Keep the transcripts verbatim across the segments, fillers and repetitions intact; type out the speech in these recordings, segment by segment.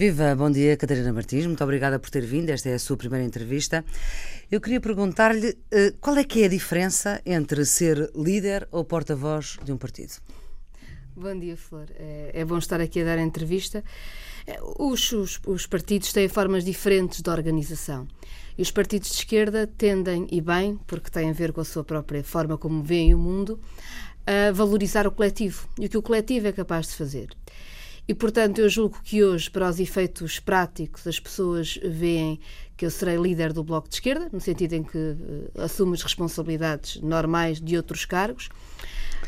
Viva, bom dia, Catarina Martins, muito obrigada por ter vindo, esta é a sua primeira entrevista. Eu queria perguntar-lhe uh, qual é que é a diferença entre ser líder ou porta-voz de um partido? Bom dia, Flor. É bom estar aqui a dar a entrevista. Os, os, os partidos têm formas diferentes de organização. E os partidos de esquerda tendem, e bem, porque têm a ver com a sua própria forma como veem o mundo, a valorizar o coletivo e o que o coletivo é capaz de fazer. E, portanto, eu julgo que hoje, para os efeitos práticos, as pessoas veem que eu serei líder do Bloco de Esquerda, no sentido em que uh, assumo as responsabilidades normais de outros cargos,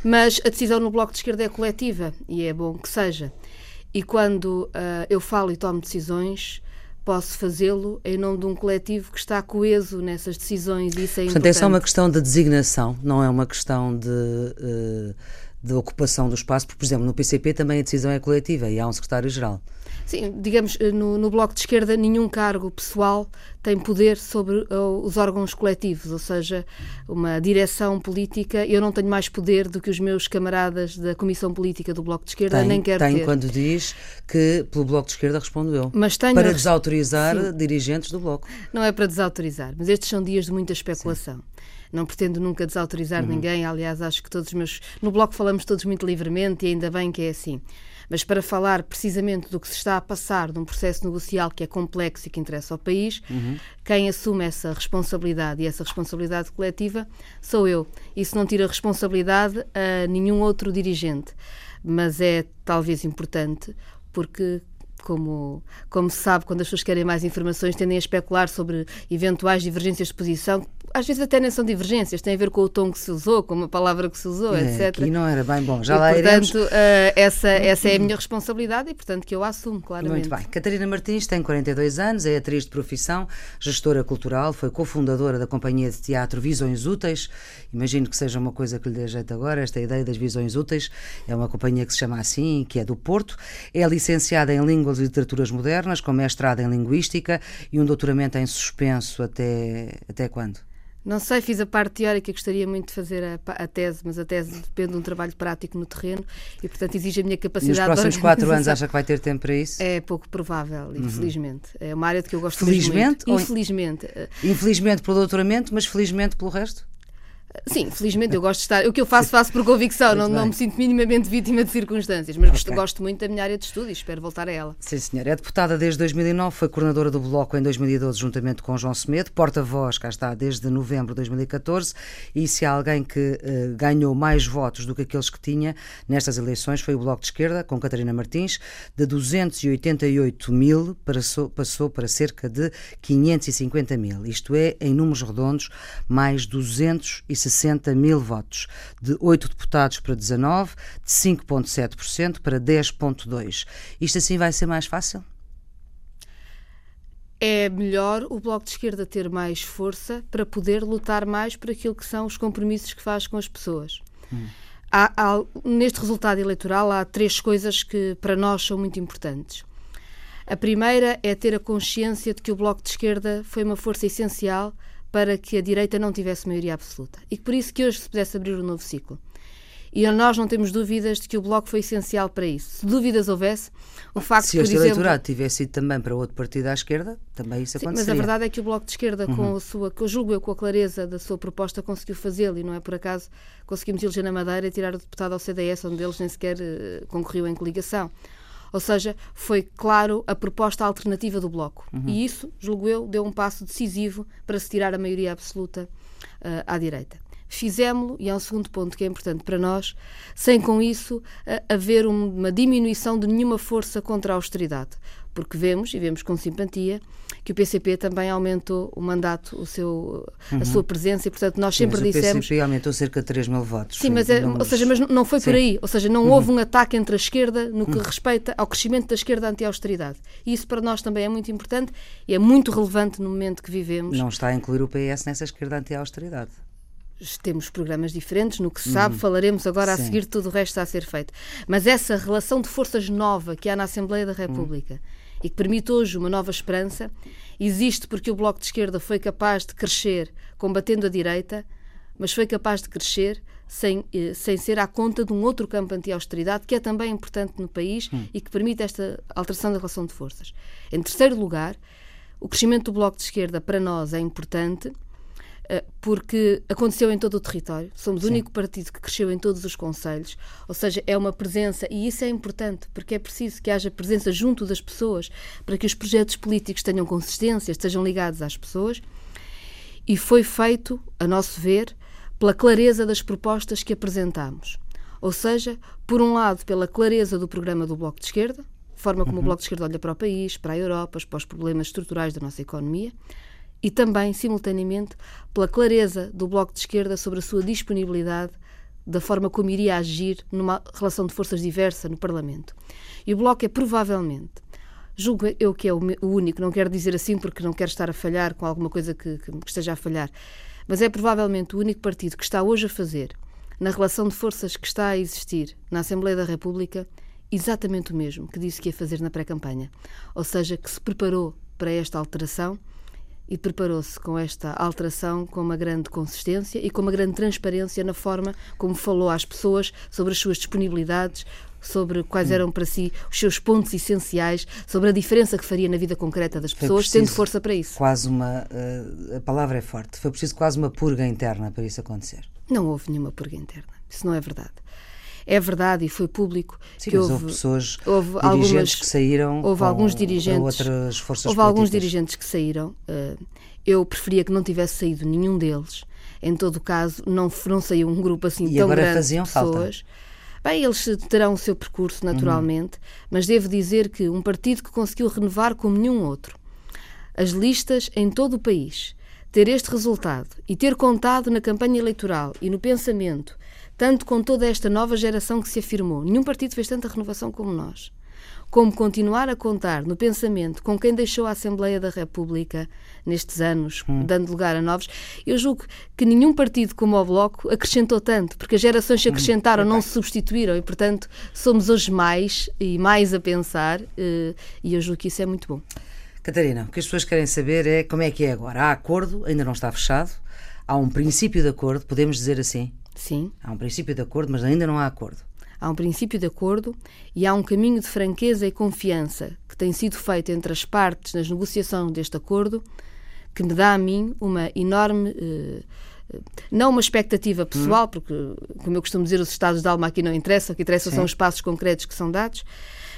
mas a decisão no Bloco de Esquerda é coletiva, e é bom que seja. E quando uh, eu falo e tomo decisões, posso fazê-lo em nome de um coletivo que está coeso nessas decisões, e isso é importante. Portanto, é só uma questão de designação, não é uma questão de, uh, de ocupação do espaço, porque, por exemplo, no P C P também a decisão é coletiva e há um secretário-geral. Sim, digamos, no, no Bloco de Esquerda nenhum cargo pessoal tem poder sobre os órgãos coletivos, ou seja, uma direção política. Eu não tenho mais poder do que os meus camaradas da Comissão Política do Bloco de Esquerda, tem, nem quero tem ter. Tem quando diz que pelo Bloco de Esquerda respondo eu, mas tenho para desautorizar sim. dirigentes do Bloco. Não é para desautorizar, mas estes são dias de muita especulação. Sim. Não pretendo nunca desautorizar uhum. ninguém, aliás, acho que todos os meus... No Bloco falamos todos muito livremente e ainda bem que é assim. Mas para falar precisamente do que se está a passar de um processo negocial que é complexo e que interessa ao país, uhum. quem assume essa responsabilidade e essa responsabilidade coletiva sou eu. Isso não tira responsabilidade a nenhum outro dirigente, mas é talvez importante porque... Como, como se sabe, quando as pessoas querem mais informações tendem a especular sobre eventuais divergências de posição, às vezes até nem são divergências, têm a ver com o tom que se usou, com a palavra que se usou, é, etcétera. E não era bem bom, já e, lá iremos. Portanto, uh, essa, essa é a minha responsabilidade e, portanto, que eu a assumo, claramente. Muito bem. Catarina Martins tem quarenta e dois anos, é atriz de profissão, gestora cultural, foi cofundadora da companhia de teatro Visões Úteis, imagino que seja uma coisa que lhe dê jeito agora, esta ideia das Visões Úteis, é uma companhia que se chama assim, que é do Porto, é licenciada em língua de literaturas modernas, com mestrado em linguística e um doutoramento em suspenso até, até quando? Não sei, fiz a parte teórica, gostaria muito de fazer a, a tese, mas a tese depende de um trabalho prático no terreno e, portanto, exige a minha capacidade de organização. Nos próximos quatro anos acha que vai ter tempo para isso? É pouco provável, infelizmente. Uhum. É uma área de que eu gosto felizmente, muito. Ou infelizmente? Infelizmente pelo doutoramento, mas felizmente pelo resto? Sim, felizmente eu gosto de estar... O que eu faço, faço por convicção, não, não me sinto minimamente vítima de circunstâncias, mas okay. gosto muito da minha área de estudo e espero voltar a ela. Sim, senhora. É deputada desde dois mil e nove, foi coordenadora do Bloco em dois mil e doze, juntamente com João Semedo, porta-voz, cá está, desde novembro de dois mil e catorze, e se há alguém que uh, ganhou mais votos do que aqueles que tinha nestas eleições foi o Bloco de Esquerda, com Catarina Martins, de duzentos e oitenta e oito mil passou, passou para cerca de quinhentos e cinquenta mil, isto é, em números redondos, mais duzentos e sessenta mil votos, de oito deputados para dezanove, de cinco vírgula sete por cento para dez vírgula dois por cento. Isto assim vai ser mais fácil? É melhor o Bloco de Esquerda ter mais força para poder lutar mais por aquilo que são os compromissos que faz com as pessoas. Hum. Há, há, neste resultado eleitoral há três coisas que para nós são muito importantes. A primeira é ter a consciência de que o Bloco de Esquerda foi uma força essencial para que a direita não tivesse maioria absoluta. E por isso que hoje se pudesse abrir um novo ciclo. E nós não temos dúvidas de que o Bloco foi essencial para isso. Se dúvidas houvesse, o facto de, por exemplo... Se este eleitorado tivesse ido também para outro partido à esquerda, também isso sim, aconteceria. Mas a verdade é que o Bloco de Esquerda, uhum. com a sua, que eu julgo eu com a clareza da sua proposta, conseguiu fazê-lo e não é por acaso conseguimos eleger na Madeira e tirar o deputado ao C D S, onde eles nem sequer uh, concorriam em coligação. Ou seja, foi, claro, a proposta alternativa do Bloco. Uhum. E isso, julgo eu, deu um passo decisivo para se tirar a maioria absoluta uh, à direita. Fizemo-lo, e há um segundo ponto que é importante para nós, sem com isso uh, haver um, uma diminuição de nenhuma força contra a austeridade. Porque vemos, e vemos com simpatia, que o P C P também aumentou o mandato, o seu, uhum. a sua presença, e portanto nós sim, sempre mas dissemos... o P C P aumentou cerca de três mil votos. Sim, mas, é, ou seja, mas não foi sim. por aí, ou seja, não uhum. houve um ataque entre a esquerda no que uhum. respeita ao crescimento da esquerda anti-austeridade. E isso para nós também é muito importante e é muito relevante no momento que vivemos. Não está a incluir o P S nessa esquerda anti-austeridade. Temos programas diferentes, no que se sabe, uhum. falaremos agora sim. a seguir, tudo o resto está a ser feito. Mas essa relação de forças nova que há na Assembleia da República uhum. e que permite hoje uma nova esperança, existe porque o Bloco de Esquerda foi capaz de crescer combatendo a direita, mas foi capaz de crescer sem, sem ser à conta de um outro campo anti-austeridade, que é também importante no país hum. e que permite esta alteração da relação de forças. Em terceiro lugar, o crescimento do Bloco de Esquerda para nós é importante porque aconteceu em todo o território. Somos Sim. o único partido que cresceu em todos os concelhos, ou seja, é uma presença, e isso é importante, porque é preciso que haja presença junto das pessoas para que os projetos políticos tenham consistência, estejam ligados às pessoas, e foi feito, a nosso ver, pela clareza das propostas que apresentámos. Ou seja, por um lado, pela clareza do programa do Bloco de Esquerda, forma como uhum. o Bloco de Esquerda olha para o país, para a Europa, para os problemas estruturais da nossa economia, e também, simultaneamente, pela clareza do Bloco de Esquerda sobre a sua disponibilidade da forma como iria agir numa relação de forças diversa no Parlamento. E o Bloco é provavelmente, julgo eu que é o único, não quero dizer assim porque não quero estar a falhar com alguma coisa que, que esteja a falhar, mas é provavelmente o único partido que está hoje a fazer, na relação de forças que está a existir na Assembleia da República, exatamente o mesmo que disse que ia fazer na pré-campanha. Ou seja, que se preparou para esta alteração e preparou-se com esta alteração com uma grande consistência e com uma grande transparência na forma como falou às pessoas sobre as suas disponibilidades, sobre quais eram para si os seus pontos essenciais, sobre a diferença que faria na vida concreta das pessoas, tendo força para isso. Quase uma, a palavra é forte, foi preciso quase uma purga interna para isso acontecer. Não houve nenhuma purga interna, isso não é verdade. É verdade, e foi público. Sim, que houve, houve pessoas, houve dirigentes algumas, que saíram, houve alguns dirigentes, outras forças houve políticas. alguns dirigentes que saíram. Eu preferia que não tivesse saído nenhum deles. Em todo o caso, não, não saiu um grupo assim e tão grande. E agora faziam pessoas. falta. Bem, eles terão o seu percurso, naturalmente, uhum. mas devo dizer que um partido que conseguiu renovar como nenhum outro as listas em todo o país, ter este resultado e ter contado na campanha eleitoral e no pensamento tanto com toda esta nova geração que se afirmou. Nenhum partido fez tanta renovação como nós. Como continuar a contar no pensamento com quem deixou a Assembleia da República nestes anos, hum. dando lugar a novos. Eu julgo que nenhum partido como o Bloco acrescentou tanto, porque as gerações se acrescentaram, hum. não se substituíram, e, portanto, somos hoje mais e mais a pensar, e eu julgo que isso é muito bom. Catarina, o que as pessoas querem saber é como é que é agora. Há acordo, ainda não está fechado, há um princípio de acordo, podemos dizer assim? Sim. Há um princípio de acordo, mas ainda não há acordo. Há um princípio de acordo e há um caminho de franqueza e confiança que tem sido feito entre as partes nas negociações deste acordo, que me dá a mim uma enorme... Eh, não uma expectativa pessoal, hum. porque, como eu costumo dizer, os estados de alma aqui não interessam, o que interessa Sim. são os passos concretos que são dados,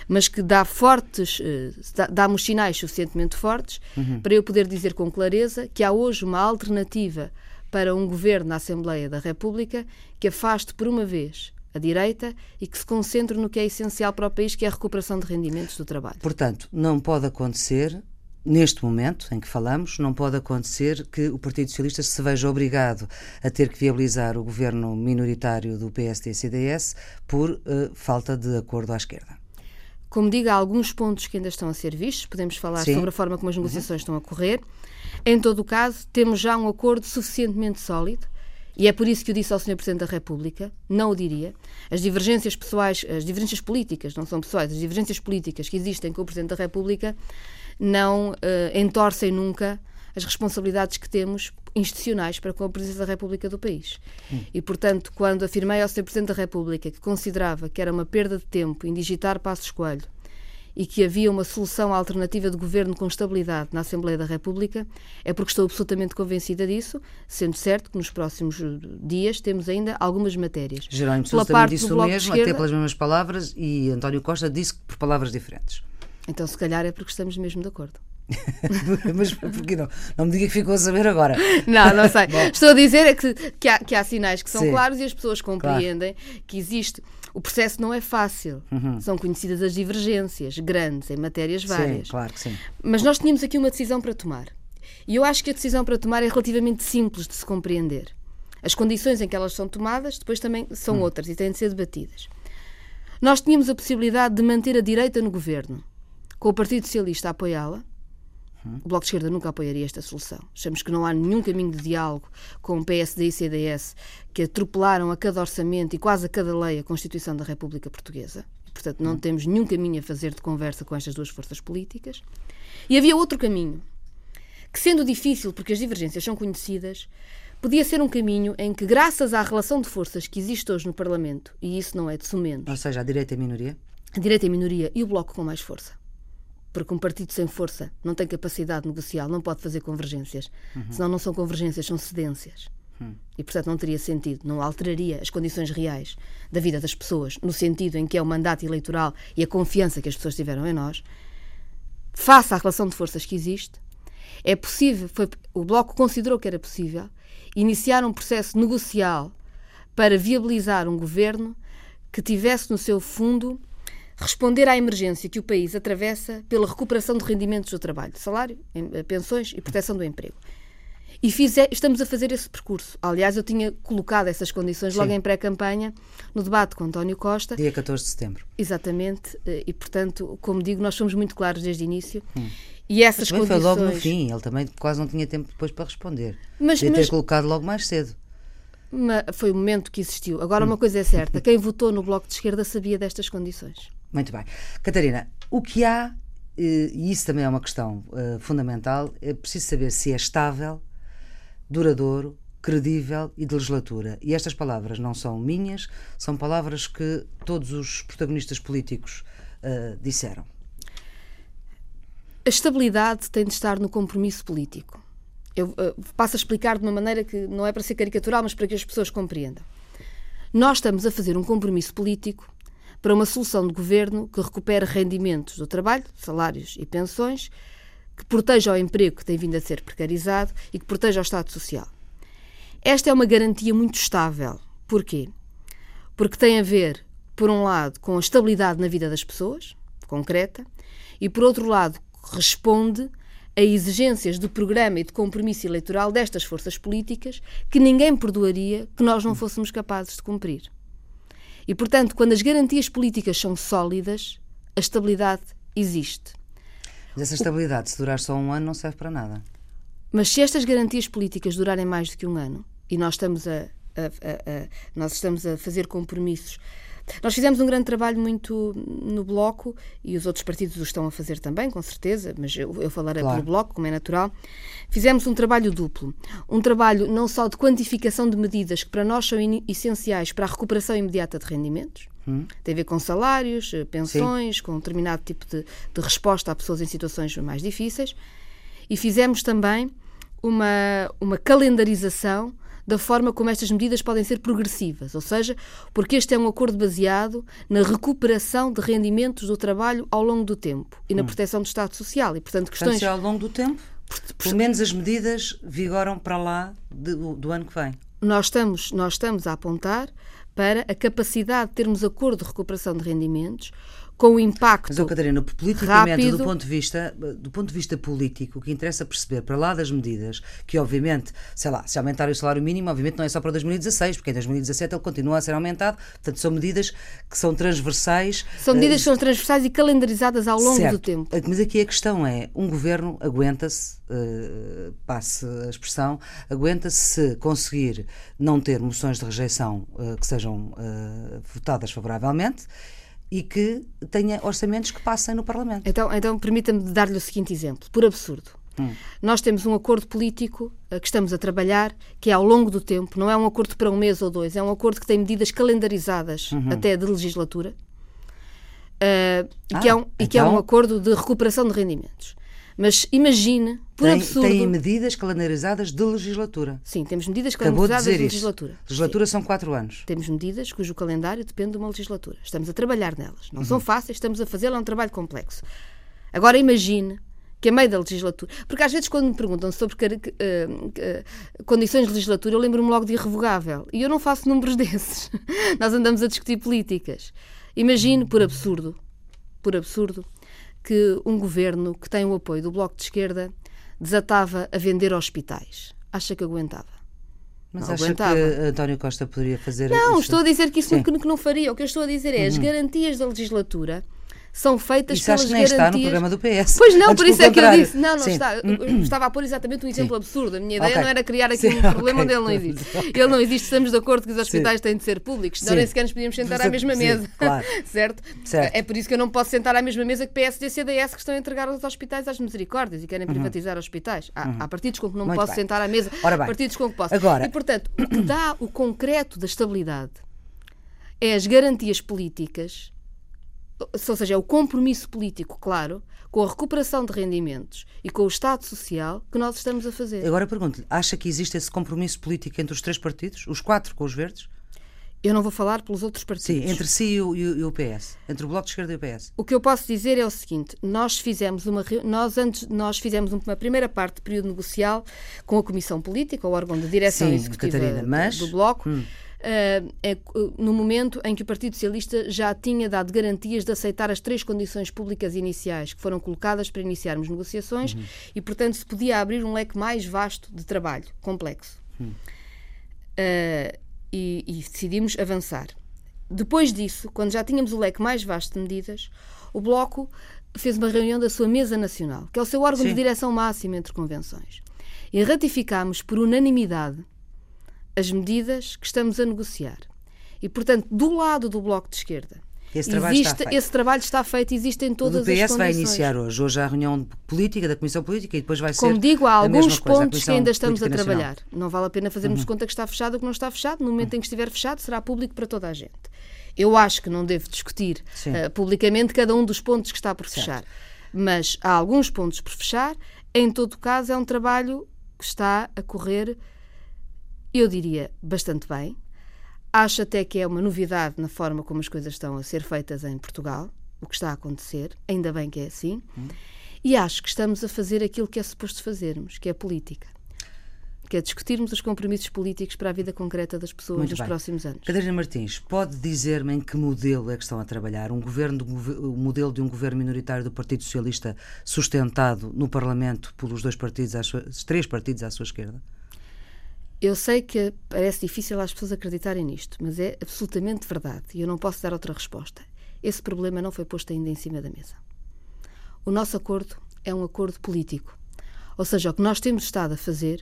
mas que dá fortes, eh, dá-me os sinais suficientemente fortes uhum. para eu poder dizer com clareza que há hoje uma alternativa para um governo na Assembleia da República que afaste por uma vez a direita e que se concentre no que é essencial para o país, que é a recuperação de rendimentos do trabalho. Portanto, não pode acontecer, neste momento em que falamos, não pode acontecer que o Partido Socialista se veja obrigado a ter que viabilizar o governo minoritário do P S D e C D S por uh, falta de acordo à esquerda. Como digo, há alguns pontos que ainda estão a ser vistos, podemos falar Sim. sobre a forma como as negociações uhum. estão a correr. Em todo o caso, temos já um acordo suficientemente sólido, e é por isso que eu disse ao senhor Presidente da República, não o diria, as divergências pessoais, as divergências políticas, não são pessoais, as divergências políticas que existem com o Presidente da República não uh, entorcem nunca as responsabilidades que temos institucionais para com a Presidência da República do país. Hum. E, portanto, quando afirmei ao senhor Presidente da República que considerava que era uma perda de tempo indigitar Passos Coelho e que havia uma solução alternativa de governo com estabilidade na Assembleia da República, é porque estou absolutamente convencida disso, sendo certo que nos próximos dias temos ainda algumas matérias. Jerónimo de Souza também disse o mesmo, esquerda, até pelas mesmas palavras, e António Costa disse que por palavras diferentes. Então, se calhar, é porque estamos mesmo de acordo. Mas porque não? Não me diga que ficou a saber agora. Não, não sei. Estou a dizer é que, que, há, que há sinais que são Sim. claros e as pessoas compreendem claro. que existe. O processo não é fácil. Uhum. São conhecidas as divergências grandes em matérias várias. Sim, claro que sim. Mas nós tínhamos aqui uma decisão para tomar. E eu acho que a decisão para tomar é relativamente simples de se compreender. As condições em que elas são tomadas depois também são uhum. outras e têm de ser debatidas. Nós tínhamos a possibilidade de manter a direita no governo, com o Partido Socialista a apoiá-la. O Bloco de Esquerda nunca apoiaria esta solução. Achamos que não há nenhum caminho de diálogo com o P S D e C D S, que atropelaram a cada orçamento e quase a cada lei a Constituição da República Portuguesa. Portanto, não temos nenhum caminho a fazer de conversa com estas duas forças políticas. E havia outro caminho, que, sendo difícil, porque as divergências são conhecidas, podia ser um caminho em que, graças à relação de forças que existe hoje no Parlamento, e isso não é de sumendo... Ou seja, a direita em minoria? A direita em minoria e o Bloco com mais força. Porque um partido sem força não tem capacidade negocial, não pode fazer convergências. Uhum. Senão não são convergências, são cedências. Uhum. E, portanto, não teria sentido, não alteraria as condições reais da vida das pessoas, no sentido em que é o mandato eleitoral e a confiança que as pessoas tiveram em nós. Face à relação de forças que existe, é possível, foi, o Bloco considerou que era possível iniciar um processo negocial para viabilizar um governo que tivesse no seu fundo responder à emergência que o país atravessa pela recuperação de rendimentos do trabalho, salário, pensões e proteção do emprego. E fiz, estamos a fazer esse percurso. Aliás, eu tinha colocado essas condições Sim. logo em pré-campanha, no debate com António Costa. Dia catorze de setembro. Exatamente. E, portanto, como digo, nós fomos muito claros desde o início. Hum. E essas mas condições... foi logo no fim. Ele também quase não tinha tempo depois para responder. Mas, Devia mas... ter colocado logo mais cedo. Mas foi o momento que existiu. Agora, uma coisa é certa. Quem votou no Bloco de Esquerda sabia destas condições. Muito bem. Catarina, o que há, e isso também é uma questão uh, fundamental, é preciso saber se é estável, duradouro, credível e de legislatura. E estas palavras não são minhas, são palavras que todos os protagonistas políticos uh, disseram. A estabilidade tem de estar no compromisso político. Eu uh, passo a explicar de uma maneira que não é para ser caricatural, mas para que as pessoas compreendam. Nós estamos a fazer um compromisso político para uma solução de governo que recupere rendimentos do trabalho, salários e pensões, que proteja o emprego que tem vindo a ser precarizado e que proteja o Estado Social. Esta é uma garantia muito estável. Porquê? Porque tem a ver, por um lado, com a estabilidade na vida das pessoas, concreta, e, por outro lado, responde a exigências de programa e de compromisso eleitoral destas forças políticas que ninguém perdoaria que nós não fôssemos capazes de cumprir. E, portanto, quando as garantias políticas são sólidas, a estabilidade existe. Mas essa estabilidade, se durar só um ano, não serve para nada. Mas se estas garantias políticas durarem mais do que um ano, e nós estamos a, a, a, a, nós estamos a fazer compromissos... Nós fizemos um grande trabalho muito no Bloco, e os outros partidos o estão a fazer também, com certeza, mas eu, eu falarei claro. Pelo Bloco, como é natural. Fizemos um trabalho duplo. Um trabalho não só de quantificação de medidas que para nós são in- essenciais para a recuperação imediata de rendimentos, Hum. tem a ver com salários, pensões, Sim. com um determinado tipo de, de resposta a pessoas em situações mais difíceis. E fizemos também uma, uma calendarização da forma como estas medidas podem ser progressivas, ou seja, porque este é um acordo baseado na recuperação de rendimentos do trabalho ao longo do tempo e na hum. proteção do Estado Social. E, portanto, questões... Portanto, ao longo do tempo, por, por... pelo menos as medidas vigoram para lá de, do, do ano que vem. Nós estamos, nós estamos a apontar para a capacidade de termos acordo de recuperação de rendimentos com o impacto rápido. Mas, oh, Catarina, politicamente, do ponto de vista, do ponto de vista político, o que interessa perceber, para lá das medidas, que obviamente, sei lá, se aumentar o salário mínimo, obviamente não é só para dois mil e dezasseis, porque em dois mil e dezassete ele continua a ser aumentado, portanto são medidas que são transversais. São medidas que são transversais e calendarizadas ao longo certo. Do tempo. Mas aqui a questão é, um governo aguenta-se, uh, passe a expressão, aguenta-se se conseguir não ter moções de rejeição uh, que sejam uh, votadas favoravelmente, e que tenha orçamentos que passem no Parlamento. Então, então permita-me dar-lhe o seguinte exemplo, por absurdo. Hum. Nós temos um acordo político que estamos a trabalhar, que é ao longo do tempo, não é um acordo para um mês ou dois, é um acordo que tem medidas calendarizadas uhum. até de legislatura, uh, e, ah, que é um, então... e que é um acordo de recuperação de rendimentos. Mas imagine, por tem, absurdo... Tem medidas calendarizadas de legislatura. Sim, temos medidas calendarizadas de, de legislatura. Isso. Legislatura Sim. são quatro anos. Temos medidas cujo calendário depende de uma legislatura. Estamos a trabalhar nelas. Não uhum. são fáceis, estamos a fazê-la, é um trabalho complexo. Agora imagine que a meio da legislatura... Porque às vezes quando me perguntam sobre uh, uh, condições de legislatura, eu lembro-me logo de irrevogável. E eu não faço números desses. Nós andamos a discutir políticas. Imagine, por absurdo, por absurdo, que um governo que tem o apoio do Bloco de Esquerda desatava a vender hospitais. Acha que aguentava? Mas não acha aguentava. Que António Costa poderia fazer não, isso? Não, estou a dizer que isso que, que não faria. O que eu estou a dizer é que uhum. as garantias da legislatura são feitas isso pelas acho que nem garantias... está no programa do P S. Pois não, antes por isso é contrário. Que eu disse. Não, não está. Eu estava a pôr exatamente um exemplo Sim. absurdo. A minha ideia okay. não era criar aqui Sim. um problema okay. onde ele não existe. Okay. Ele não existe, estamos de acordo que os hospitais Sim. têm de ser públicos, senão Sim. nem sequer nos podíamos sentar Sim. à mesma Sim. mesa. Claro. certo? certo? É por isso que eu não posso sentar à mesma mesa que P S D e C D S que estão a entregar os hospitais às misericórdias e querem privatizar uhum. hospitais. Há, uhum. há partidos com que não Muito posso bem. sentar à mesa, Ora bem. partidos com que posso. Agora... E, portanto, o que dá o concreto da estabilidade é as garantias políticas, ou seja, é o compromisso político, claro, com a recuperação de rendimentos e com o Estado Social que nós estamos a fazer. Agora pergunto-lhe, acha que existe esse compromisso político entre os três partidos, os quatro com os verdes? Eu não vou falar pelos outros partidos. Sim, entre si e o, e o P S, entre o Bloco de Esquerda e o P S. O que eu posso dizer é o seguinte, nós fizemos uma, nós antes, nós fizemos uma primeira parte de período negocial com a Comissão Política, o órgão de direção Sim, executiva Catarina, mas... do Bloco, hum. Uh, é, uh, no momento em que o Partido Socialista já tinha dado garantias de aceitar as três condições públicas iniciais que foram colocadas para iniciarmos negociações uhum. e, portanto, se podia abrir um leque mais vasto de trabalho, complexo. Uhum. Uh, e, e decidimos avançar. Depois disso, quando já tínhamos o leque mais vasto de medidas, o Bloco fez uma reunião da sua Mesa Nacional, que é o seu órgão Sim. de direção máxima entre convenções. E ratificámos por unanimidade as medidas que estamos a negociar. E, portanto, do lado do Bloco de Esquerda, esse trabalho, existe, está, feito. Esse trabalho está feito, existem todas as condições. O P S vai iniciar hoje, hoje a reunião política, da Comissão Política, e depois vai ser Como digo, há alguns pontos que ainda estamos a trabalhar. Não vale a pena fazermos uhum. conta que está fechado ou que não está fechado. No momento uhum. em que estiver fechado, será público para toda a gente. Eu acho que não devo discutir uh, publicamente cada um dos pontos que está por fechar. Certo. Mas há alguns pontos por fechar. Em todo caso, é um trabalho que está a correr, eu diria, bastante bem. Acho até que é uma novidade na forma como as coisas estão a ser feitas em Portugal, o que está a acontecer, ainda bem que é assim, hum. e acho que estamos a fazer aquilo que é suposto fazermos, que é política, que é discutirmos os compromissos políticos para a vida concreta das pessoas Muito nos bem. próximos anos. Catarina Martins, pode dizer-me em que modelo é que estão a trabalhar? Um governo, o modelo de um governo minoritário do Partido Socialista sustentado no Parlamento pelos dois partidos, à sua, três partidos à sua esquerda? Eu sei que parece difícil às pessoas acreditarem nisto, mas é absolutamente verdade e eu não posso dar outra resposta. Esse problema não foi posto ainda em cima da mesa. O nosso acordo é um acordo político. Ou seja, o que nós temos estado a fazer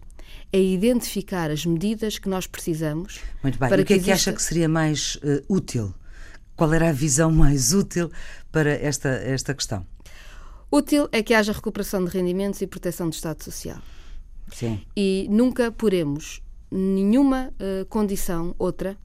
é identificar as medidas que nós precisamos. Muito bem. E o que é que acha que seria mais uh, útil? Qual era a visão mais útil para esta, esta questão? Útil é que haja recuperação de rendimentos e proteção do Estado Social. Sim. E nunca poremos nenhuma uh, condição outra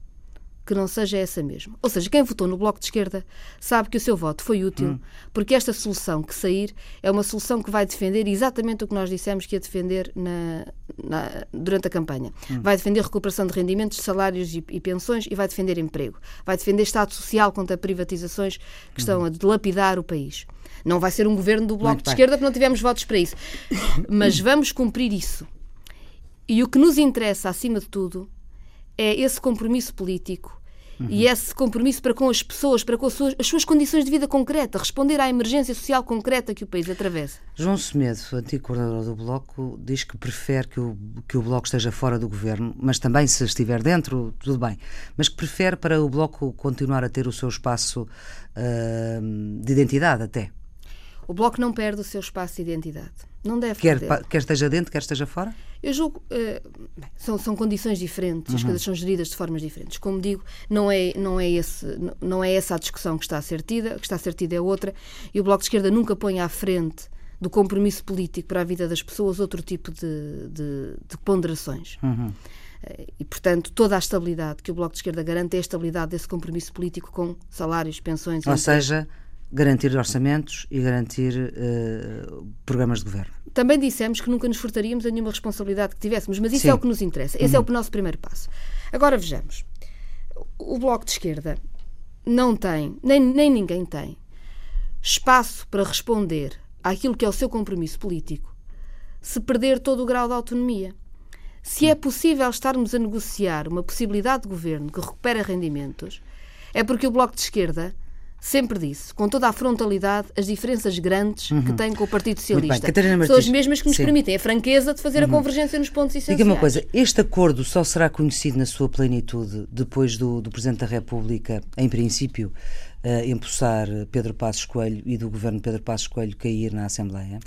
que não seja essa mesmo. Ou seja, quem votou no Bloco de Esquerda sabe que o seu voto foi útil, hum. porque esta solução que sair é uma solução que vai defender exatamente o que nós dissemos que ia defender na, na, durante a campanha. Hum. Vai defender recuperação de rendimentos, salários e, e pensões e vai defender emprego. Vai defender Estado Social contra privatizações que hum. estão a dilapidar o país. Não vai ser um governo do Bloco Muito de Esquerda bem. porque não tivemos votos para isso. Mas vamos cumprir isso. E o que nos interessa, acima de tudo, é esse compromisso político uhum. e esse compromisso para com as pessoas, para com as suas, as suas condições de vida concreta, responder à emergência social concreta que o país atravessa. João Semedo, antigo coordenador do Bloco, diz que prefere que o, que o Bloco esteja fora do governo, mas também se estiver dentro, tudo bem, mas que prefere para o Bloco continuar a ter o seu espaço uh, de identidade até. O Bloco não perde o seu espaço de identidade. Não deve quer, perder. Quer esteja dentro, quer esteja fora? Eu julgo... Uh, bem, são, são condições diferentes, uhum. as coisas são geridas de formas diferentes. Como digo, não é, não, é esse, não é essa a discussão que está a ser tida, que está a ser tida é outra, e o Bloco de Esquerda nunca põe à frente do compromisso político para a vida das pessoas outro tipo de, de, de ponderações. Uhum. E, portanto, toda a estabilidade que o Bloco de Esquerda garante é a estabilidade desse compromisso político com salários, pensões... Ou seja... Garantir orçamentos e garantir uh, programas de governo. Também dissemos que nunca nos furtaríamos a nenhuma responsabilidade que tivéssemos, mas isso Sim. é o que nos interessa. Esse uhum. é o nosso primeiro passo. Agora vejamos. O Bloco de Esquerda não tem, nem, nem ninguém tem, espaço para responder àquilo que é o seu compromisso político se perder todo o grau de autonomia. Se é possível estarmos a negociar uma possibilidade de governo que recupera rendimentos, é porque o Bloco de Esquerda sempre disse, com toda a frontalidade, as diferenças grandes uhum. que tem com o Partido Socialista. Bem, Martins, são as mesmas que nos Sim. permitem a franqueza de fazer uhum. a convergência nos pontos essenciais. Diga-me uma coisa, este acordo só será conhecido na sua plenitude depois do, do Presidente da República, em princípio, uh, empossar Pedro Passos Coelho e do governo Pedro Passos Coelho cair na Assembleia?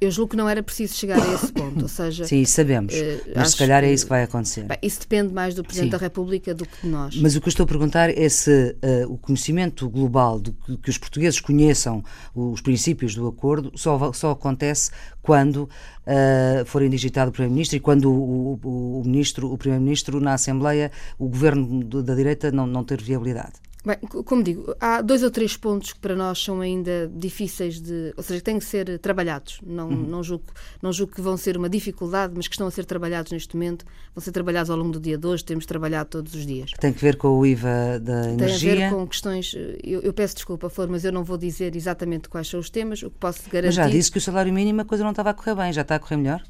Eu julgo que não era preciso chegar a esse ponto, ou seja... Sim, sabemos, uh, mas se calhar que, é isso que vai acontecer. Bem, isso depende mais do Presidente Sim. da República do que de nós. Mas o que eu estou a perguntar é se uh, o conhecimento global, de que, que os portugueses conheçam os princípios do acordo, só, só acontece quando uh, for indigitado o Primeiro-Ministro e quando o, o, o, ministro, o Primeiro-Ministro na Assembleia, o Governo da Direita não, não ter viabilidade. Bem, como digo, há dois ou três pontos que para nós são ainda difíceis de... Ou seja, que têm que ser trabalhados. Não, uhum. não, julgo, não julgo que vão ser uma dificuldade, mas que estão a ser trabalhados neste momento. Vão ser trabalhados ao longo do dia de hoje. Temos trabalhado todos os dias. Tem que ver com o I V A da energia? Tem a ver com questões... Eu, eu peço desculpa, Flor, mas eu não vou dizer exatamente quais são os temas. O que posso garantir... Mas já disse que o salário mínimo a coisa não estava a correr bem. Já está a correr melhor?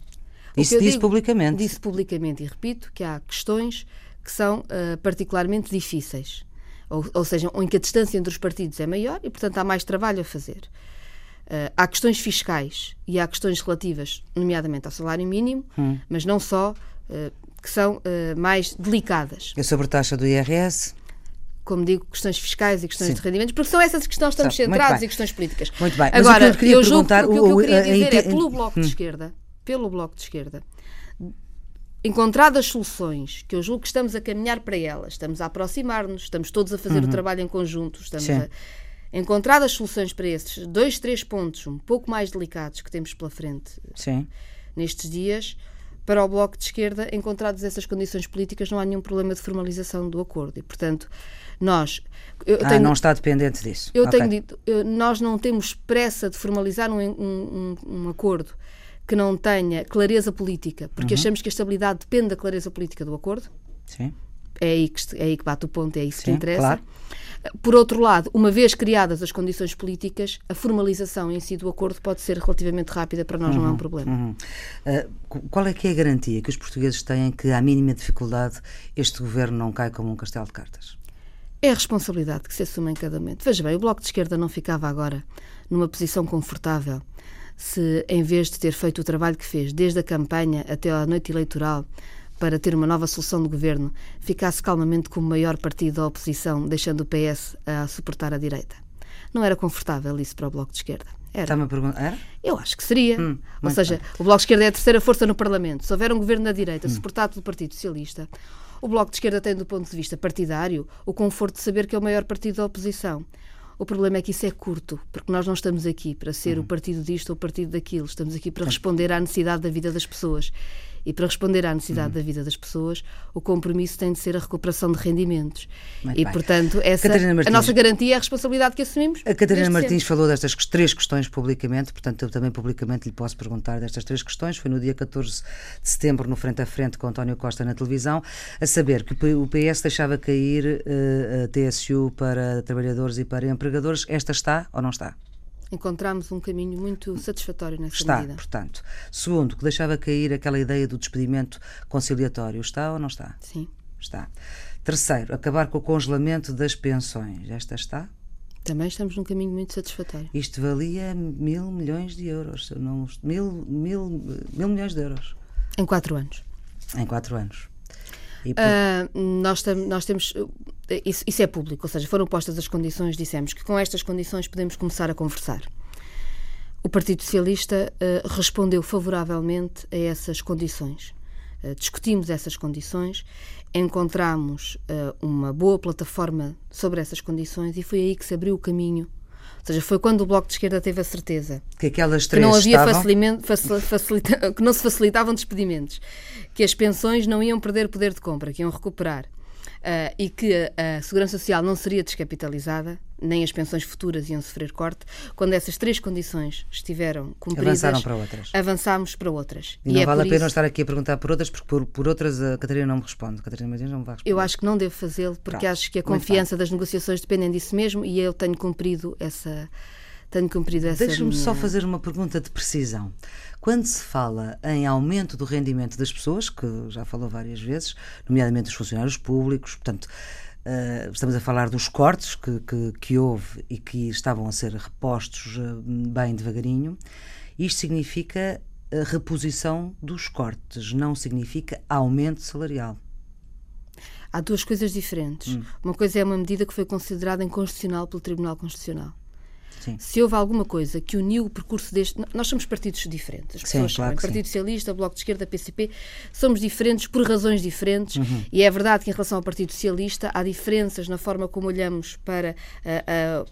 O Isso disse digo, publicamente. Disse publicamente e repito que há questões que são uh, particularmente difíceis. Ou, ou seja, em que a distância entre os partidos é maior e, portanto, há mais trabalho a fazer. Uh, há questões fiscais e há questões relativas, nomeadamente ao salário mínimo, hum. mas não só, uh, que são uh, mais delicadas. É sobre a taxa do I R S? Como digo, questões fiscais e questões Sim. de rendimentos, porque são essas que nós estamos Sim, centrados e questões políticas. Muito bem. Mas agora, o que eu, eu julgo que o que eu queria dizer é, pelo Bloco de Esquerda, pelo Bloco de Esquerda, encontradas soluções, que eu julgo que estamos a caminhar para elas, estamos a aproximar-nos, estamos todos a fazer uhum. o trabalho em conjunto, estamos a... encontradas soluções para esses dois, três pontos um pouco mais delicados que temos pela frente Sim. nestes dias, para o Bloco de Esquerda, encontradas essas condições políticas, não há nenhum problema de formalização do acordo e, portanto, nós... Eu ah, tenho, não está dependente disso. Eu okay. tenho dito, eu, nós não temos pressa de formalizar um, um, um, um acordo que não tenha clareza política, porque uhum. achamos que a estabilidade depende da clareza política do acordo. Sim. É aí que, é aí que bate o ponto, é isso Sim, que interessa. Claro. Por outro lado, uma vez criadas as condições políticas, a formalização em si do acordo pode ser relativamente rápida, para nós uhum, não é um problema. Uhum. Uh, qual é que é a garantia que os portugueses têm que, à mínima dificuldade, este governo não cai como um castelo de cartas? É a responsabilidade que se assume em cada momento. Veja bem, o Bloco de Esquerda não ficava agora numa posição confortável se, em vez de ter feito o trabalho que fez, desde a campanha até à noite eleitoral, para ter uma nova solução de governo, ficasse calmamente como maior partido da oposição, deixando o P S a suportar a direita. Não era confortável isso para o Bloco de Esquerda. Era. Está-me a perguntar? Era? Eu acho que seria. Hum, Ou seja, bem. O Bloco de Esquerda é a terceira força no Parlamento. Se houver um governo da direita, hum. suportado pelo Partido Socialista, o Bloco de Esquerda tem, do ponto de vista partidário, o conforto de saber que é o maior partido da oposição. O problema é que isso é curto, porque nós não estamos aqui para ser uhum. o partido disto ou o partido daquilo. Estamos aqui para responder à necessidade da vida das pessoas. E para responder à necessidade uhum. da vida das pessoas, o compromisso tem de ser a recuperação de rendimentos. Muito e, bem. Portanto, essa, Martins, a nossa garantia é a responsabilidade que assumimos. A Catarina Martins sempre. falou destas três questões publicamente, portanto, eu também publicamente lhe posso perguntar destas três questões. Foi no dia catorze de setembro, no Frente a Frente, com António Costa na televisão, a saber que o P S deixava cair uh, a T S U para trabalhadores e para empregadores. Esta está ou não está? Encontramos um caminho muito satisfatório nessa está, medida. Está, portanto. Segundo, que deixava cair aquela ideia do despedimento conciliatório. Está ou não está? Sim. Está. Terceiro, acabar com o congelamento das pensões. Esta está? Também estamos num caminho muito satisfatório. Isto valia mil milhões de euros. Não, mil, mil, mil milhões de euros. Em quatro anos. Em quatro anos. E por... uh, nós, tam, nós temos... Isso, isso é público, ou seja, foram postas as condições, dissemos que com estas condições podemos começar a conversar. O Partido Socialista uh, respondeu favoravelmente a essas condições. Uh, discutimos essas condições, encontramos uh, uma boa plataforma sobre essas condições e foi aí que se abriu o caminho. Ou seja, foi quando o Bloco de Esquerda teve a certeza que, aquelas três que não havia facilmente, facil, facilita, que não se facilitavam despedimentos, que as pensões não iam perder poder de compra, que iam recuperar. Uh, e que a Segurança Social não seria descapitalizada, nem as pensões futuras iam sofrer corte. Quando essas três condições estiveram cumpridas, avançaram para outras. avançámos para outras. E, e não é vale a pena estar aqui a perguntar por outras, porque por, por outras a Catarina não me responde. A Catarina Martins não me vai responder. Eu acho que não devo fazê-lo, porque claro. acho que a confiança das negociações depende disso mesmo e eu tenho cumprido essa... Tenho cumprido essa... Deixa-me minha... só fazer uma pergunta de precisão. Quando se fala em aumento do rendimento das pessoas, que já falou várias vezes, nomeadamente dos funcionários públicos, portanto, uh, estamos a falar dos cortes que, que, que houve e que estavam a ser repostos uh, bem devagarinho, isto significa a reposição dos cortes, não significa aumento salarial. Há duas coisas diferentes. Hum. Uma coisa é uma medida que foi considerada inconstitucional pelo Tribunal Constitucional. Sim. Se houve alguma coisa que uniu o percurso deste... Nós somos partidos diferentes. As pessoas sim, claro que Partido sim. Socialista, Bloco de Esquerda, P C P, somos diferentes por razões diferentes, uhum. e é verdade que em relação ao Partido Socialista há diferenças na forma como olhamos para uh, uh,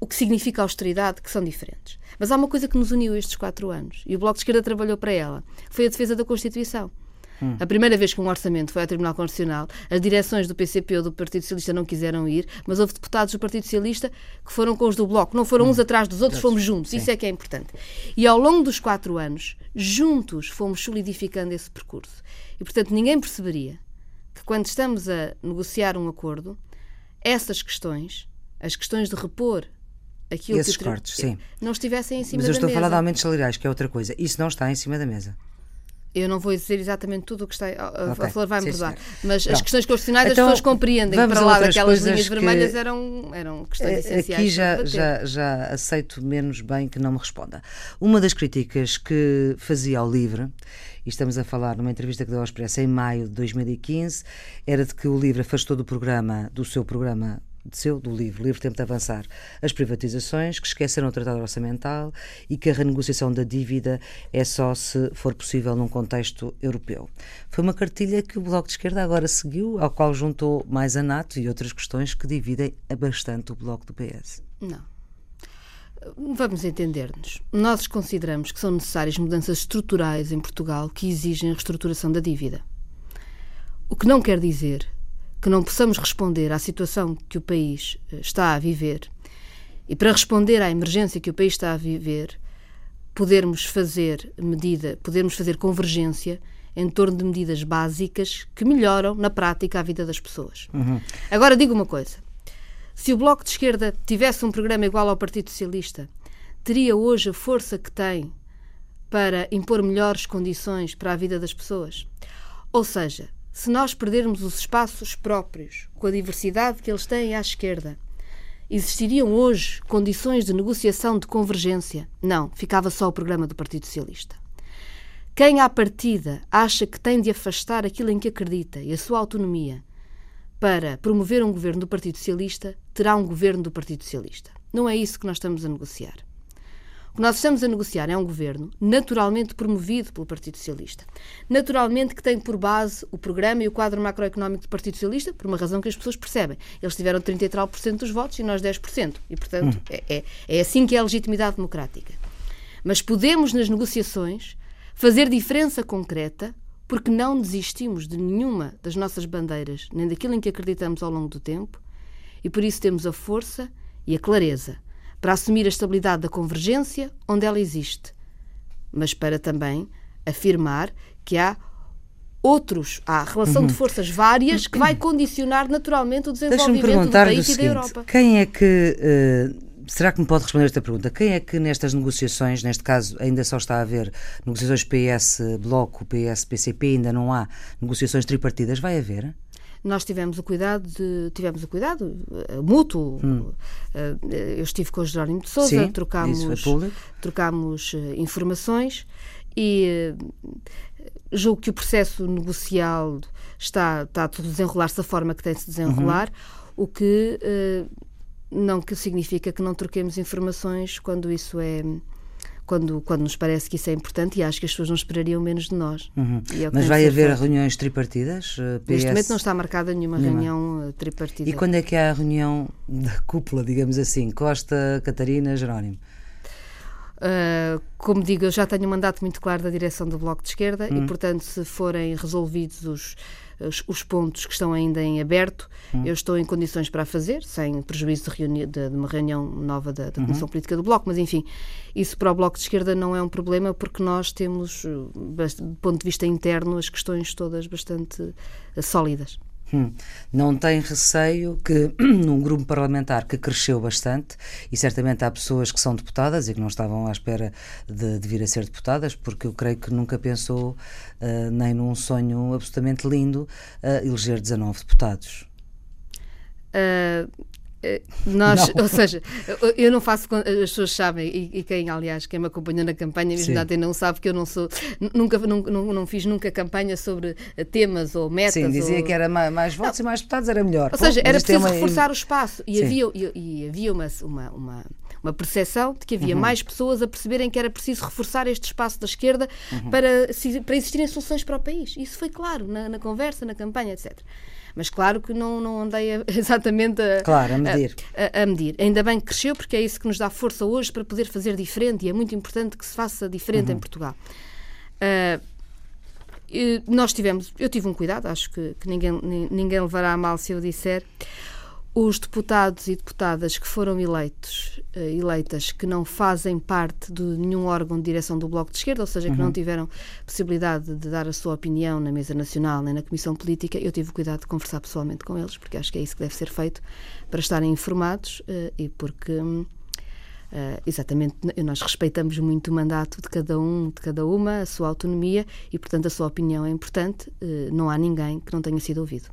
o que significa austeridade, que são diferentes. Mas há uma coisa que nos uniu estes quatro anos, e o Bloco de Esquerda trabalhou para ela, foi a defesa da Constituição. Hum. A primeira vez que um orçamento foi ao Tribunal Constitucional, as direções do P C P ou do Partido Socialista não quiseram ir, mas houve deputados do Partido Socialista que foram com os do Bloco, não foram hum. uns atrás dos outros, fomos juntos, sim. Isso é que é importante. E ao longo dos quatro anos, juntos fomos solidificando esse percurso. E, portanto, ninguém perceberia que quando estamos a negociar um acordo, essas questões, as questões de repor aquilo Esses que tra... cortes, sim. não estivessem em cima da mesa. Mas eu estou a falar de aumentos salariais, que é outra coisa. Isso não está em cima da mesa. Eu não vou dizer exatamente tudo o que está... A, okay. a Flor vai-me perdoar. Mas Pronto. as questões constitucionais então, as pessoas compreendem. Para lá daquelas linhas vermelhas que... eram, eram questões essenciais. Aqui já, já, já aceito menos bem que não me responda. Uma das críticas que fazia ao LIVRE, e estamos a falar numa entrevista que deu ao Expresso em maio de dois mil e quinze, era de que o LIVRE afastou do programa, do seu programa... Seu, do livro, o livro tenta avançar as privatizações, que esqueceram o tratado orçamental e que a renegociação da dívida é só se for possível num contexto europeu. Foi uma cartilha que o Bloco de Esquerda agora seguiu, ao qual juntou mais a NATO e outras questões que dividem bastante o Bloco do P S. Não. Vamos entender-nos. Nós consideramos que são necessárias mudanças estruturais em Portugal que exigem a reestruturação da dívida. O que não quer dizer que não possamos responder à situação que o país está a viver e, para responder à emergência que o país está a viver, podermos fazer medida, podermos fazer convergência em torno de medidas básicas que melhoram, na prática, a vida das pessoas. Uhum. Agora, digo uma coisa. Se o Bloco de Esquerda tivesse um programa igual ao Partido Socialista, teria hoje a força que tem para impor melhores condições para a vida das pessoas? Ou seja, se nós perdermos os espaços próprios, com a diversidade que eles têm à esquerda, existiriam hoje condições de negociação de convergência? Não, ficava só o programa do Partido Socialista. Quem, à partida, acha que tem de afastar aquilo em que acredita e a sua autonomia para promover um governo do Partido Socialista, terá um governo do Partido Socialista. Não é isso que nós estamos a negociar. O que nós estamos a negociar é um governo naturalmente promovido pelo Partido Socialista. Naturalmente que tem por base o programa e o quadro macroeconómico do Partido Socialista, por uma razão que as pessoas percebem. Eles tiveram trinta e três por cento dos votos e nós dez por cento. E, portanto, é, é, é assim que é a legitimidade democrática. Mas podemos, nas negociações, fazer diferença concreta, porque não desistimos de nenhuma das nossas bandeiras, nem daquilo em que acreditamos ao longo do tempo, e por isso temos a força e a clareza para assumir a estabilidade da convergência onde ela existe, mas para também afirmar que há outros, há relação uhum. de forças várias que vai condicionar naturalmente o desenvolvimento do país e da Europa. Quem é que... Uh, será que me pode responder esta pergunta? Quem é que nestas negociações, neste caso ainda só está a haver negociações P S-Bloco, P S-P C P, ainda não há negociações tripartidas, vai haver? Nós tivemos o cuidado, de, tivemos o cuidado uh, mútuo. Hum. Uh, eu estive com o Jerónimo de Souza, Sim, trocámos, trocámos uh, informações e uh, julgo que o processo negocial está, está a desenrolar-se da forma que tem de se desenrolar, uhum. o que uh, não que significa que não troquemos informações quando isso é... Quando, quando nos parece que isso é importante, e acho que as pessoas não esperariam menos de nós. Uhum. É Mas vai haver feito. reuniões tripartidas? P S... Neste momento não está marcada nenhuma, nenhuma reunião tripartida. E quando é que há a reunião da cúpula, digamos assim? Costa, Catarina, Jerónimo? Uh, como digo, eu já tenho um mandato muito claro da direção do Bloco de Esquerda uhum. e, portanto, se forem resolvidos os... Os, os pontos que estão ainda em aberto, uhum. eu estou em condições para a fazer, sem prejuízo de, reuni- de, de uma reunião nova da, da Comissão uhum. Política do Bloco, mas enfim, isso para o Bloco de Esquerda não é um problema, porque nós temos, do ponto de vista interno, as questões todas bastante uh, sólidas. Hum. Não tem receio que num grupo parlamentar que cresceu bastante, e certamente há pessoas que são deputadas e que não estavam à espera de, de vir a ser deputadas, porque eu creio que nunca pensou uh, nem num sonho absolutamente lindo uh, eleger dezanove deputados. Uh, Nós, não. Ou seja, eu não faço, as pessoas sabem, e, e quem, aliás, quem me acompanhou na campanha, mesmo até não sabe que eu não sou, nunca, não, não, não fiz nunca campanha sobre temas ou metas. Sim, dizia ou... que era mais votos não. e mais deputados era melhor. Ou Pô, seja, era preciso reforçar e... o espaço e havia, e, e havia uma, uma, uma, uma percepção de que havia uhum. mais pessoas a perceberem que era preciso reforçar este espaço da esquerda uhum. para, para existirem soluções para o país. Isso foi claro, na, na conversa, na campanha, etcétera. Mas claro que não, não andei a, exatamente a, claro, a, medir. A, a medir. Ainda bem que cresceu, porque é isso que nos dá força hoje para poder fazer diferente, e é muito importante que se faça diferente uhum. em Portugal. Uh, nós tivemos, eu tive um cuidado, acho que, que ninguém, ninguém levará a mal se eu disser, os deputados e deputadas que foram eleitos, uh, eleitas, que não fazem parte de nenhum órgão de direção do Bloco de Esquerda, ou seja, uhum. que não tiveram possibilidade de dar a sua opinião na mesa nacional nem na comissão política, eu tive o cuidado de conversar pessoalmente com eles, porque acho que é isso que deve ser feito para estarem informados uh, e porque... Um, Uh, exatamente, nós respeitamos muito o mandato de cada um, de cada uma, a sua autonomia e, portanto, a sua opinião é importante. Uh, não há ninguém que não tenha sido ouvido.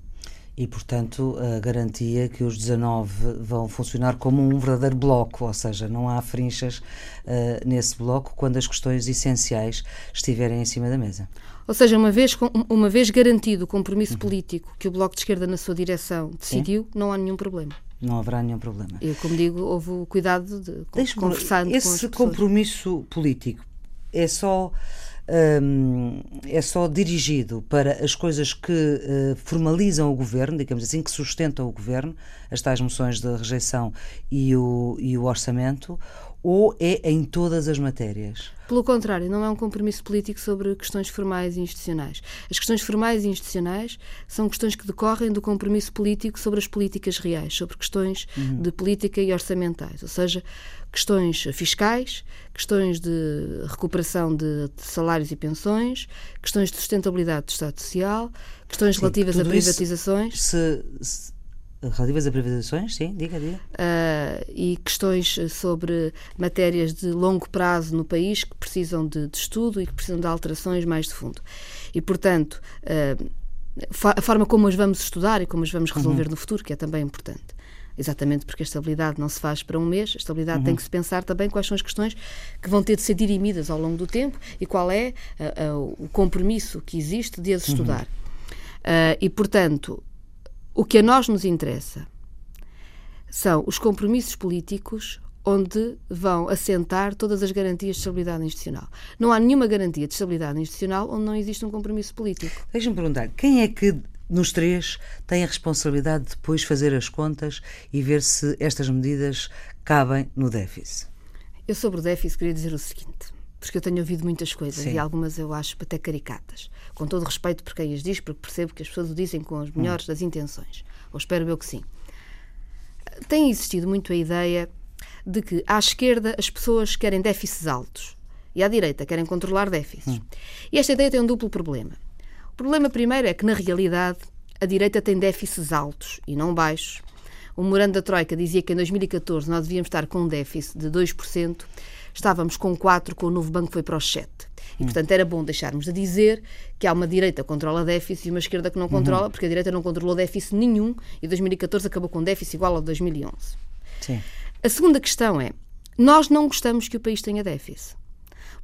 E, portanto, a garantia que os dezanove vão funcionar como um verdadeiro bloco, ou seja, não há frinchas uh, nesse bloco quando as questões essenciais estiverem em cima da mesa. Ou seja, uma vez, uma vez garantido o compromisso uhum. político que o Bloco de Esquerda na sua direção decidiu, Sim. não há nenhum problema. Não haverá nenhum problema. Eu, como digo, houve o cuidado de conversar com as pessoas. Esse compromisso político é só, hum, é só dirigido para as coisas que uh, formalizam o governo, digamos assim, que sustentam o governo, as tais moções de rejeição e o, e o orçamento, ou é em todas as matérias? Pelo contrário, não é um compromisso político sobre questões formais e institucionais. As questões formais e institucionais são questões que decorrem do compromisso político sobre as políticas reais, sobre questões uhum. de política e orçamentais, ou seja, questões fiscais, questões de recuperação de, de salários e pensões, questões de sustentabilidade do Estado Social, questões Sim, relativas a privatizações... Se, se... Relativas a privatizações, sim, diga, diga. Uh, e questões sobre matérias de longo prazo no país que precisam de, de estudo e que precisam de alterações mais de fundo. E, portanto, uh, a forma como as vamos estudar e como as vamos resolver uhum. no futuro, que é também importante. Exatamente porque a estabilidade não se faz para um mês, a estabilidade uhum. tem que se pensar também quais são as questões que vão ter de ser dirimidas ao longo do tempo e qual é uh, uh, o compromisso que existe de as estudar. Uhum. Uh, e, portanto... O que a nós nos interessa são os compromissos políticos onde vão assentar todas as garantias de estabilidade institucional. Não há nenhuma garantia de estabilidade institucional onde não existe um compromisso político. Deixa-me perguntar, quem é que nos três tem a responsabilidade de depois fazer as contas e ver se estas medidas cabem no déficit? Eu sobre o déficit queria dizer o seguinte... porque eu tenho ouvido muitas coisas Sim. e algumas eu acho até caricatas, com todo respeito por quem as diz, porque percebo que as pessoas o dizem com as melhores hum. das intenções, ou espero eu que sim. Tem existido muito a ideia de que à esquerda as pessoas querem déficits altos e à direita querem controlar déficits. Hum. E esta ideia tem um duplo problema. O problema primeiro é que, na realidade, a direita tem déficits altos e não baixos. O memorando da Troika dizia que em dois mil e catorze nós devíamos estar com um déficit de dois por cento, estávamos com quatro, com o Novo Banco foi para os sete. E, portanto, era bom deixarmos de dizer que há uma direita que controla déficit e uma esquerda que não controla, uhum. porque a direita não controlou déficit nenhum e dois mil e catorze acabou com déficit igual ao dois mil e onze. Sim. A segunda questão é, nós não gostamos que o país tenha déficit.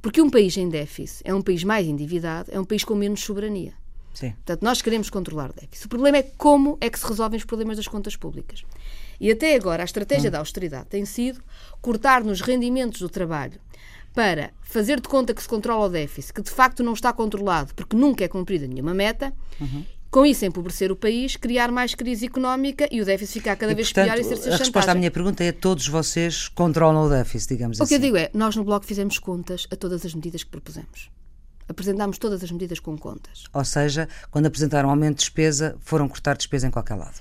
Porque um país em déficit é um país mais endividado, é um país com menos soberania. Sim. Portanto, nós queremos controlar o déficit. O problema é como é que se resolvem os problemas das contas públicas. E até agora a estratégia hum. da austeridade tem sido cortar nos rendimentos do trabalho para fazer de conta que se controla o déficit, que de facto não está controlado porque nunca é cumprida nenhuma meta, uhum. com isso empobrecer o país, criar mais crise económica e o déficit ficar cada e, vez portanto, pior e ser-se a chantagem. A resposta à minha pergunta é todos vocês controlam o déficit, digamos o assim. O que eu digo é, nós no Bloco fizemos contas a todas as medidas que propusemos. Apresentámos todas as medidas com contas. Ou seja, quando apresentaram aumento de despesa, foram cortar despesa em qualquer lado.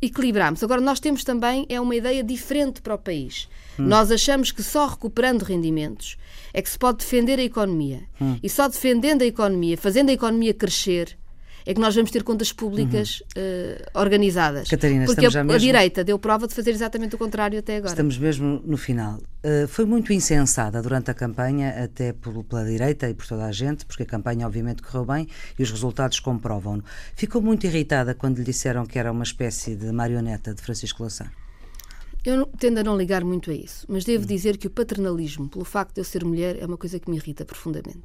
Equilibramos. Agora, nós temos também é uma ideia diferente para o país. Hum. Nós achamos que só recuperando rendimentos é que se pode defender a economia. Hum. E só defendendo a economia, fazendo a economia crescer, é que nós vamos ter contas públicas uhum. uh, organizadas. Catarina, porque a, já mesmo... a direita deu prova de fazer exatamente o contrário até agora. Estamos mesmo no final. Uh, foi muito incensada durante a campanha, até por, pela direita e por toda a gente, porque a campanha obviamente correu bem e os resultados comprovam-no. Ficou muito irritada quando lhe disseram que era uma espécie de marioneta de Francisco Louçã. Eu tendo a não ligar muito a isso, mas devo hum. dizer que o paternalismo, pelo facto de eu ser mulher, é uma coisa que me irrita profundamente.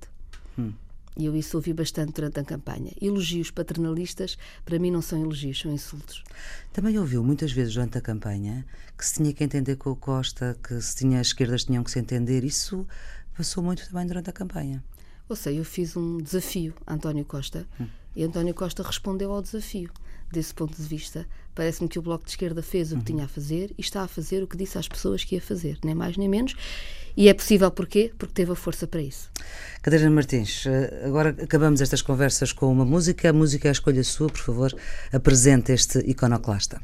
Hum. E eu isso ouvi bastante durante a campanha. Elogios paternalistas, para mim, não são elogios, são insultos. Também ouviu muitas vezes durante a campanha que se tinha que entender com o Costa, que se tinha, as esquerdas tinham que se entender. Isso passou muito também durante a campanha. Ou seja, eu fiz um desafio a António Costa hum. e António Costa respondeu ao desafio. Desse ponto de vista, parece-me que o Bloco de Esquerda fez o que uhum. tinha a fazer e está a fazer o que disse às pessoas que ia fazer, nem mais nem menos. E é possível porquê? Porque teve a força para isso. Catarina Martins, agora acabamos estas conversas com uma música. A música é a escolha sua, por favor, apresente este Iconoclasta.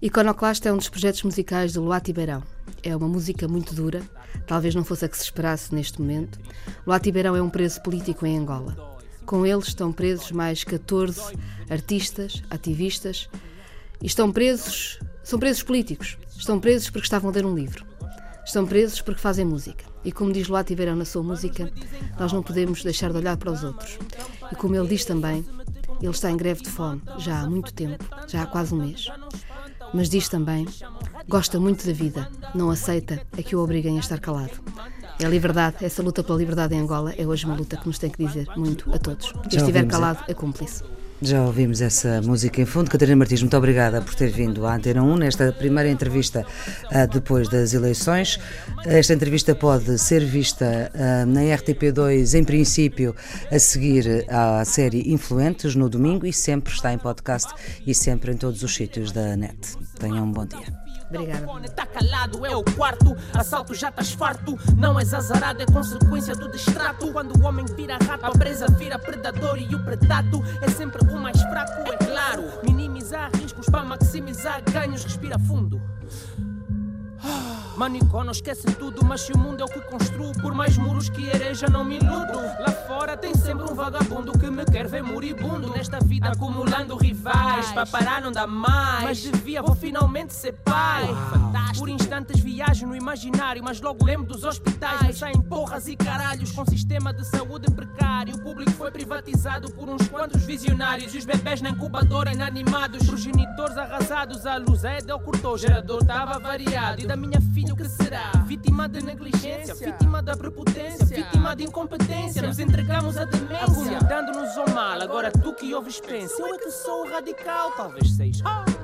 Iconoclasta é um dos projetos musicais do Luaty Beirão. É uma música muito dura, talvez não fosse a que se esperasse neste momento. Luaty Beirão é um preso político em Angola. Com eles estão presos mais catorze artistas, ativistas, e estão presos, são presos políticos, estão presos porque estavam a ler um livro, estão presos porque fazem música. E como diz Luaty Beirão na sua música, nós não podemos deixar de olhar para os outros. E como ele diz também, ele está em greve de fome já há muito tempo, já há quase um mês. Mas diz também, gosta muito da vida, não aceita a que o obriguem a estar calado. É a liberdade, essa luta pela liberdade em Angola é hoje uma luta que nos tem que dizer muito a todos. Quem estiver calado é cúmplice. Já ouvimos essa música em fundo. Catarina Martins, muito obrigada por ter vindo à Antena um nesta primeira entrevista uh, depois das eleições. Esta entrevista pode ser vista uh, na R T P dois, em princípio, a seguir à série Influentes, no domingo, e sempre está em podcast e sempre em todos os sítios da net. Tenham um bom dia. Obrigada. Tá calado, é o quarto. Assalto, já estás farto. Não és azarado, é consequência do distrato. Quando o homem vira rato, a presa vira predador. E o predato é sempre o mais fraco, é claro. Minimizar riscos para maximizar ganhos. Respira fundo. Manicó não esquece tudo, mas se o mundo é o que construo, por mais muros que ereja não me iludo. Lá fora tem sempre um vagabundo que me quer ver moribundo. Nesta vida acumulando rivais, para parar não dá mais, mas devia, vou finalmente ser pai. Fantástico. Por instantes viajo no imaginário, mas logo lembro dos hospitais. Mas saem porras e caralhos com sistema de saúde precário. O público foi privatizado por uns quantos visionários, e os bebés na incubadora inanimados, progenitores arrasados. A luz é del cortou, o gerador estava variado. E da minha filha o que será? Vítima da negligência, vítima da prepotência, vítima de incompetência. Nos entregamos à demência, acomodando-nos ao mal. Agora tu que ouves pensa, eu é que sou radical, talvez seja.